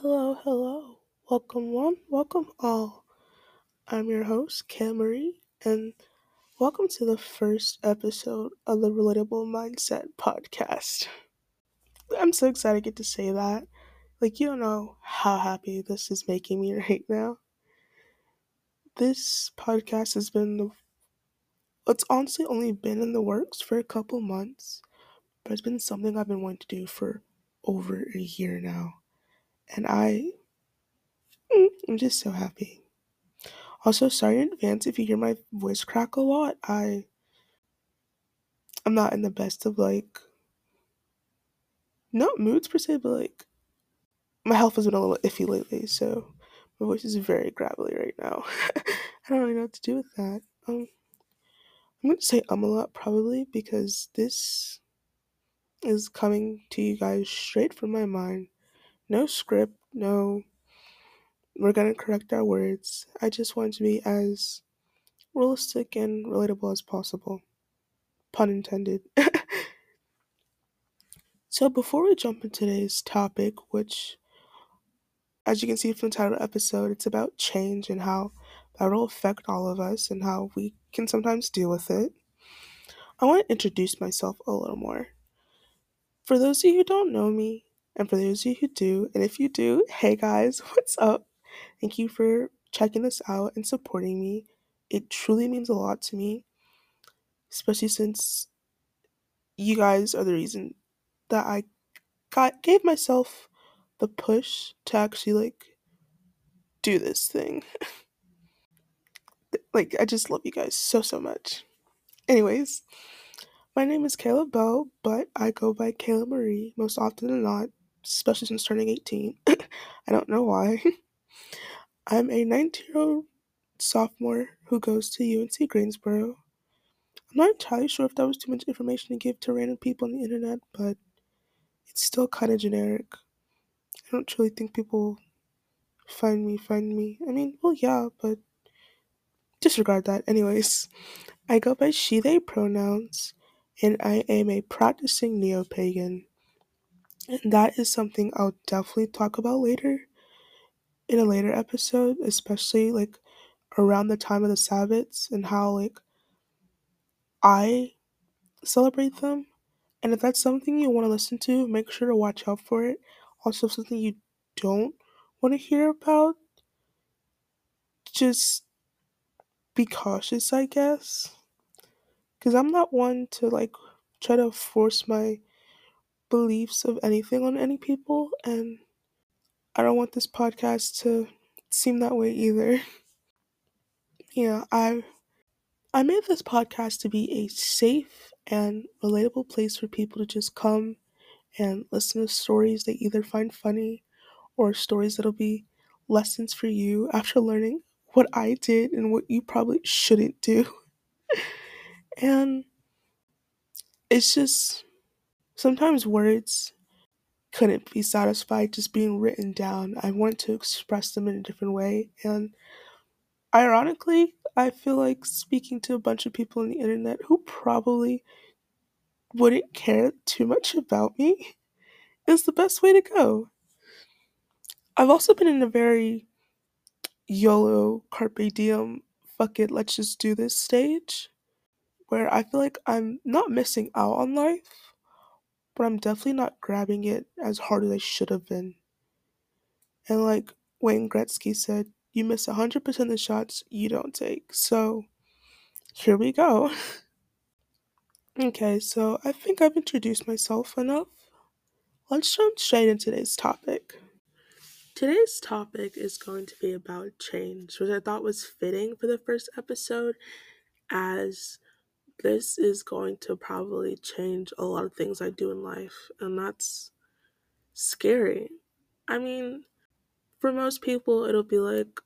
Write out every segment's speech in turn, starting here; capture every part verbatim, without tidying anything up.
Hello, hello. Welcome one, welcome all. I'm your host, Kayla Marie, and welcome to the first episode of the Relatable Mindset Podcast. I'm so excited I get to say that. Like, you don't know how happy this is making me right now. This podcast has been, the, it's honestly only been in the works for a couple months, but it's been something I've been wanting to do for over a year now. And I, I'm just so happy. Also, sorry in advance if you hear my voice crack a lot. I, I'm not in the best of, like, not moods per se, but, like, my health has been a little iffy lately, so my voice is very gravelly right now. I don't really know what to do with that. Um, I'm going to say um a lot, probably, because this is coming to you guys straight from my mind. No script, no, we're going to correct our words. I just want to be as realistic and relatable as possible. Pun intended. So before we jump into today's topic, which, as you can see from the title of the episode, it's about change and how that will affect all of us and how we can sometimes deal with it, I want to introduce myself a little more. For those of you who don't know me, and for those of you who do, and if you do, hey guys, what's up? Thank you for checking this out and supporting me. It truly means a lot to me, especially since you guys are the reason that I got gave myself the push to actually, like, do this thing. Like, I just love you guys so, so much. Anyways, my name is Kayla Bell, but I go by Kayla Marie most often than not. Especially since turning eighteen. I don't know why. I'm a nineteen-year-old sophomore who goes to U N C Greensboro. I'm not entirely sure if that was too much information to give to random people on the internet, but it's still kind of generic. I don't truly think people find me, find me. I mean, well, yeah, but disregard that. Anyways, I go by she, they pronouns, and I am a practicing neo-pagan. And that is something I'll definitely talk about later in a later episode, especially, like, around the time of the Sabbaths and how, like, I celebrate them. And if that's something you want to listen to, make sure to watch out for it. Also, if something you don't want to hear about, just be cautious, I guess. Because I'm not one to, like, try to force my beliefs of anything on any people, and I don't want this podcast to seem that way either. Yeah, I I made this podcast to be a safe and relatable place for people to just come and listen to stories they either find funny or stories that'll be lessons for you after learning what I did and what you probably shouldn't do. And it's just, sometimes words couldn't be satisfied just being written down. I want to express them in a different way. And ironically, I feel like speaking to a bunch of people on the internet who probably wouldn't care too much about me is the best way to go. I've also been in a very YOLO, carpe diem, fuck it, let's just do this stage, where I feel like I'm not missing out on life, but I'm definitely not grabbing it as hard as I should have been. And like Wayne Gretzky said, you miss one hundred percent of the shots you don't take. So here we go. Okay, so I think I've introduced myself enough. Let's jump straight into today's topic. Today's topic is going to be about change, which I thought was fitting for the first episode, as this is going to probably change a lot of things I do in life, and that's scary. I mean, for most people, it'll be like,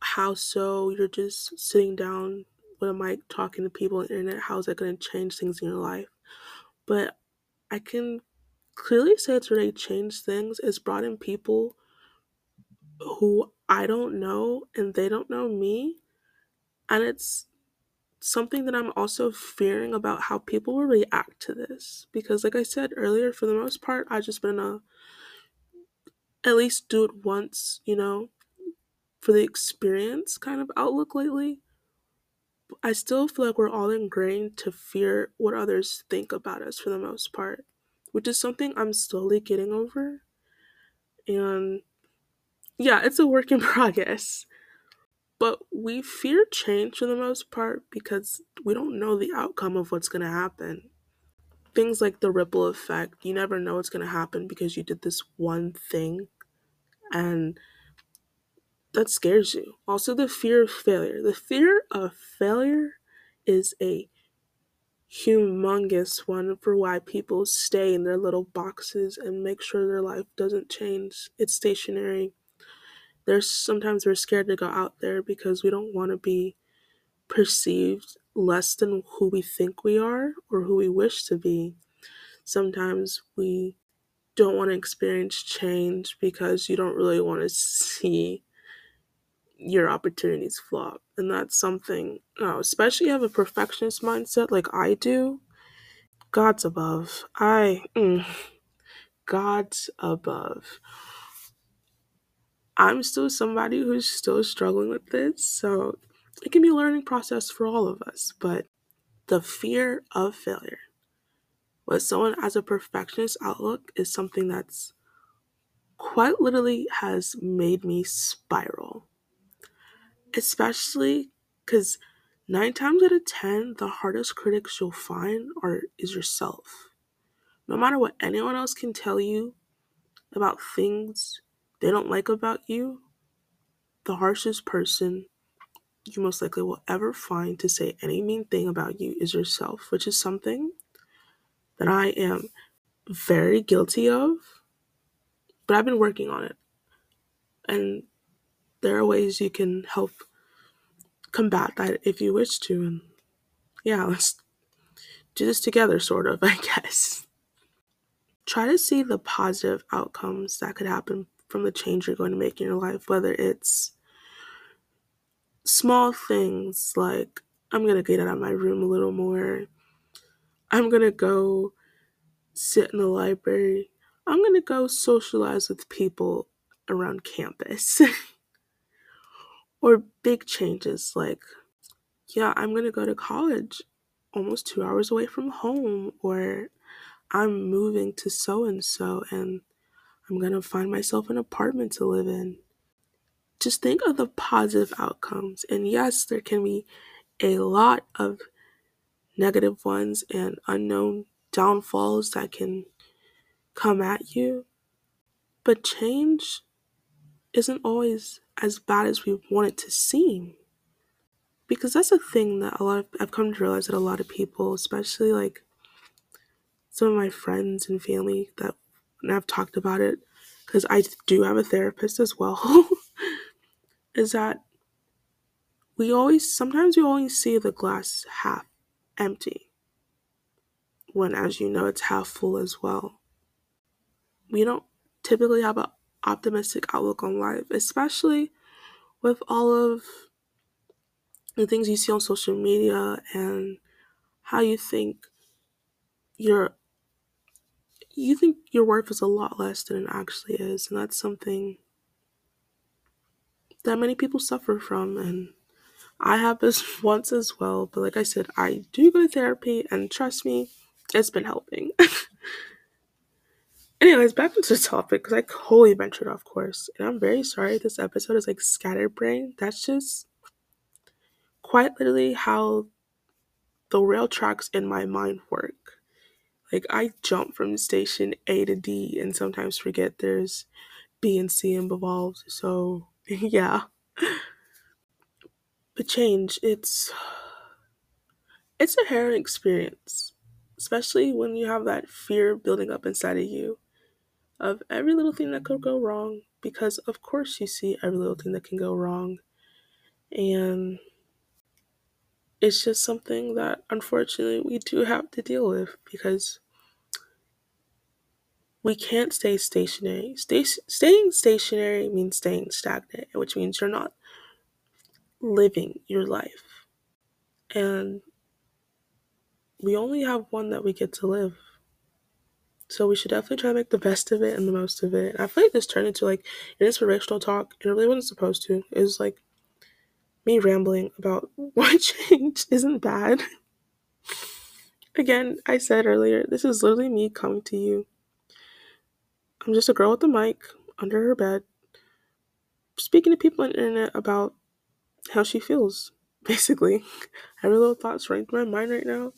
how so? You're just sitting down with a mic talking to people on the internet. How is that going to change things in your life? But I can clearly say it's really changed things. It's brought in people who I don't know, and they don't know me, and it's something that I'm also fearing about how people will react to this, because like I said earlier, for the most part, I've just been in a at least do it once, you know, for the experience kind of outlook lately. I still feel like we're all ingrained to fear what others think about us for the most part, which is something I'm slowly getting over. And yeah, it's a work in progress. But we fear change for the most part because we don't know the outcome of what's going to happen. Things like the ripple effect, you never know what's going to happen because you did this one thing, and that scares you. Also, the fear of failure. The fear of failure is a humongous one for why people stay in their little boxes and make sure their life doesn't change. It's stationary. There's sometimes we're scared to go out there because we don't want to be perceived less than who we think we are or who we wish to be. Sometimes we don't want to experience change because you don't really want to see your opportunities flop. And that's something, oh, especially if you have a perfectionist mindset like I do. God's above. I, mm, God's above. I'm still somebody who's still struggling with this, so it can be a learning process for all of us. But the fear of failure with someone as a perfectionist outlook is something that's quite literally has made me spiral. Especially because nine times out of ten, the hardest critics you'll find are is yourself. No matter what anyone else can tell you about things they don't like about you, the harshest person you most likely will ever find to say any mean thing about you is yourself, which is something that I am very guilty of, but I've been working on it. And there are ways you can help combat that if you wish to. And yeah, let's do this together, sort of, I guess. Try to see the positive outcomes that could happen from the change you're going to make in your life, whether it's small things like, I'm going to get out of my room a little more, I'm going to go sit in the library, I'm going to go socialize with people around campus, or big changes like, yeah, I'm going to go to college almost two hours away from home, or I'm moving to so-and-so and I'm going to find myself an apartment to live in. Just think of the positive outcomes. And yes, there can be a lot of negative ones and unknown downfalls that can come at you. But change isn't always as bad as we want it to seem. Because that's a thing that a lot of, I've come to realize that a lot of people, especially like some of my friends and family that, and I've talked about it because I do have a therapist as well, is that we always, sometimes we only see the glass half empty, when as you know, it's half full as well. We don't typically have an optimistic outlook on life, especially with all of the things you see on social media and how you think you're You think your worth is a lot less than it actually is, and that's something that many people suffer from, and I have this once as well, but like I said, I do go to therapy, and trust me, it's been helping. Anyways, back into the topic, because I wholly ventured off course, and I'm very sorry this episode is like scatterbrained. That's just quite literally how the rail tracks in my mind work. Like, I jump from station A to D and sometimes forget there's B and C involved. So, yeah. But change, it's, it's a harrowing experience. Especially when you have that fear building up inside of you of every little thing that could go wrong. Because, of course, you see every little thing that can go wrong. And it's just something that, unfortunately, we do have to deal with because we can't stay stationary. Stay, staying stationary means staying stagnant, which means you're not living your life. And we only have one that we get to live. So we should definitely try to make the best of it and the most of it. And I feel like this turned into, like, an inspirational talk, and it really wasn't supposed to. It was, like, me rambling about why change isn't bad. Again, I said earlier, this is literally me coming to you. I'm just a girl with a mic under her bed, speaking to people on the internet about how she feels, basically. Every little thought's running through my mind right now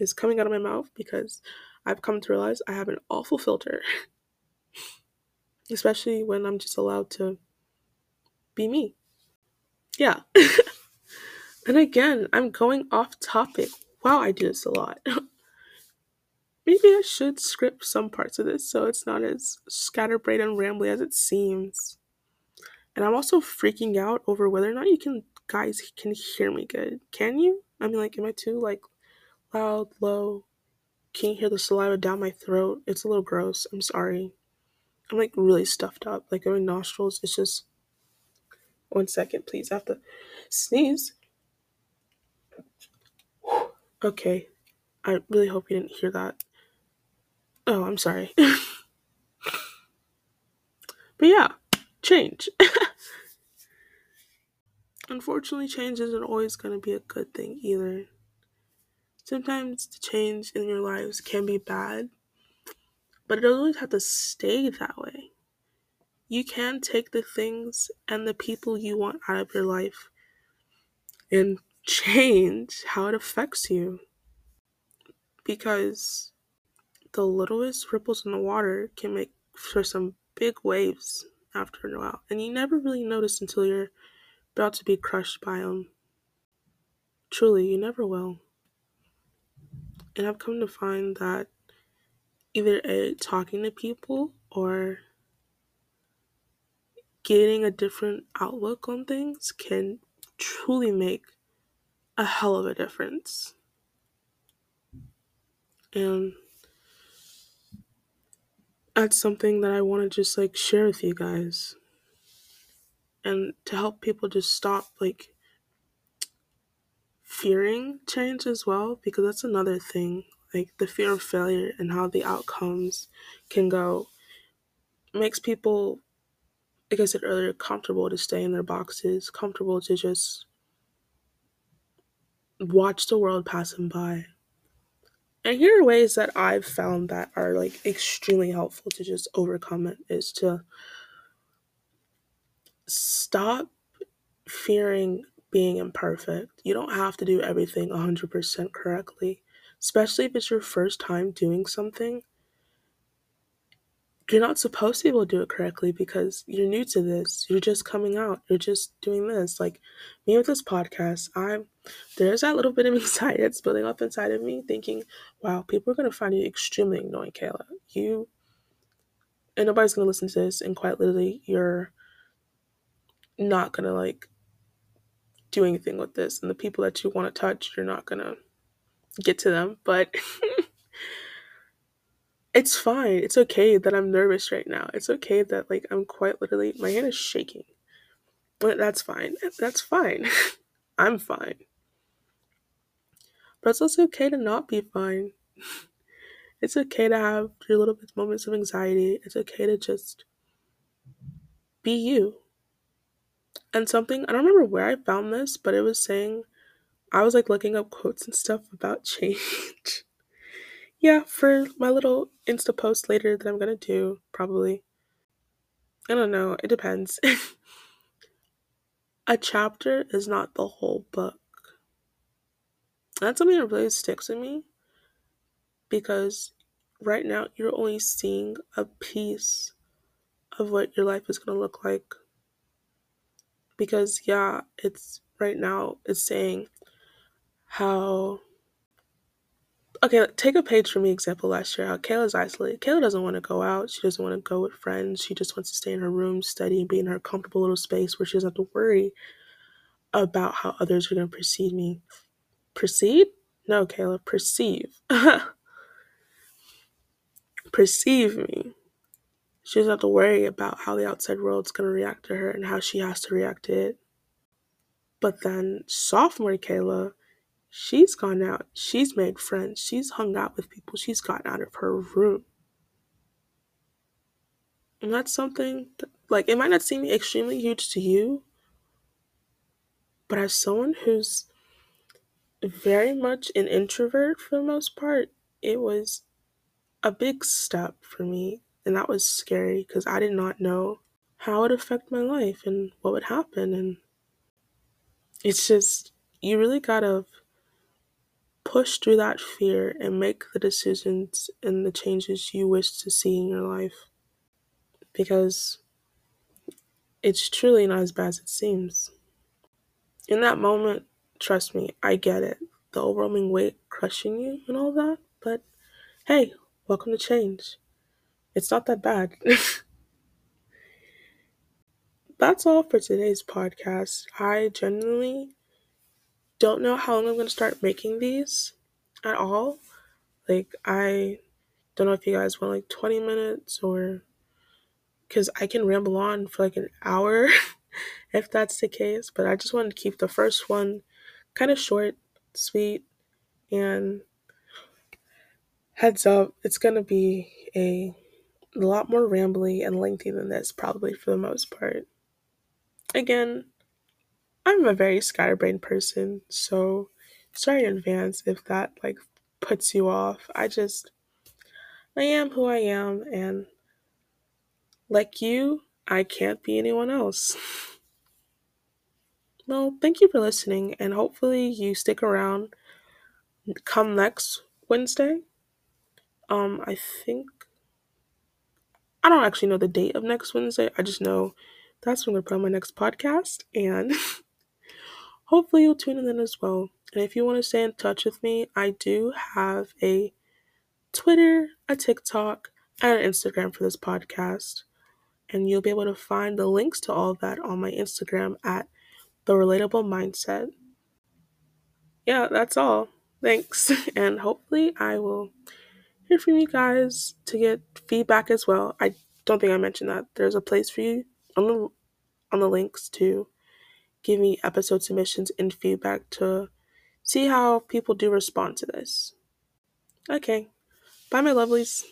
is coming out of my mouth because I've come to realize I have an awful filter. Especially when I'm just allowed to be me. Yeah. And again, I'm going off topic. Wow, I do this a lot. Maybe I should script some parts of this so it's not as scatterbrained and rambly as it seems. And I'm also freaking out over whether or not you can guys can hear me good. Can you? I mean, like, am I too, like, loud, low? Can you hear the saliva down my throat? It's a little gross. I'm sorry. I'm, like, really stuffed up. Like, in my nostrils, it's just... One second, please. I have to sneeze. Okay. I really hope you didn't hear that. Oh, I'm sorry. But yeah, change. Unfortunately, change isn't always going to be a good thing either. Sometimes the change in your lives can be bad, but it doesn't always have to stay that way. You can take the things and the people you want out of your life and change how it affects you. Because the littlest ripples in the water can make for some big waves after a while. And you never really notice until you're about to be crushed by them. Truly, you never will. And I've come to find that either A, talking to people or getting a different outlook on things can truly make a hell of a difference. And that's something that I want to just, like, share with you guys. And to help people just stop, like, fearing change as well, because that's another thing, like the fear of failure and how the outcomes can go makes people, like I said earlier, comfortable to stay in their boxes, comfortable to just watch the world pass them by. And here are ways that I've found that are, like, extremely helpful to just overcome it, is to stop fearing being imperfect. You don't have to do everything one hundred percent correctly, especially if it's your first time doing something. You're not supposed to be able to do it correctly because you're new to this. You're just coming out. You're just doing this. Like me with this podcast, I'm there's that little bit of anxiety that's building up inside of me thinking, wow, people are going to find you extremely annoying, Kayla. You, and nobody's going to listen to this, and quite literally, you're not going to, like, do anything with this, and the people that you want to touch, you're not gonna get to them. But it's fine. It's okay that I'm nervous right now. It's okay that, like, I'm quite literally, my hand is shaking, but that's fine. That's fine. I'm fine. But it's also okay to not be fine. It's okay to have your little bit moments of anxiety. It's okay to just be you. And something, I don't remember where I found this, but it was saying, I was, like, looking up quotes and stuff about change. Yeah, for my little Insta post later that I'm going to do, probably. I don't know, it depends. A chapter is not the whole book. That's something that really sticks with me, because right now you're only seeing a piece of what your life is going to look like. Because, yeah, it's right now, it's saying how, okay, take a page from the example last year, how Kayla's isolated. Kayla doesn't want to go out. She doesn't want to go with friends. She just wants to stay in her room, study, and be in her comfortable little space where she doesn't have to worry about how others are going to perceive me. Proceed? No, Kayla, perceive. Perceive me. She doesn't have to worry about how the outside world's going to react to her and how she has to react to it. But then sophomore Kayla, she's gone out. She's made friends. She's hung out with people. She's gotten out of her room. And that's something, that, like, it might not seem extremely huge to you, but as someone who's very much an introvert for the most part, it was a big step for me. And that was scary because I did not know how it would affect my life and what would happen. And it's just, you really gotta push through that fear and make the decisions and the changes you wish to see in your life. Because it's truly not as bad as it seems. In that moment, trust me, I get it. The overwhelming weight crushing you and all that. But hey, welcome to change. It's not that bad. That's all for today's podcast. I genuinely don't know how long I'm going to start making these at all. Like, I don't know if you guys want like twenty minutes or... because I can ramble on for like an hour if that's the case. But I just wanted to keep the first one kind of short, sweet, and heads up, it's going to be a lot more rambly and lengthy than this, probably, for the most part. Again, I'm a very scatterbrained person, so sorry in advance if that like puts you off. I just, I am who I am, and like you, I can't be anyone else. Well, thank you for listening, and hopefully you stick around come next Wednesday. Um, I think... I don't actually know the date of next Wednesday. I just know that's when I'm going to put on my next podcast, and hopefully you'll tune in as well. And if you want to stay in touch with me, I do have a Twitter, a TikTok, and an Instagram for this podcast. And you'll be able to find the links to all of that on my Instagram at The Relatable Mindset. Yeah, that's all. Thanks. And hopefully I will hear from you guys to get feedback as well. I don't think I mentioned that. There's a place for you on the on the links to give me episode submissions and feedback to see how people do respond to this. Okay. Bye, my lovelies.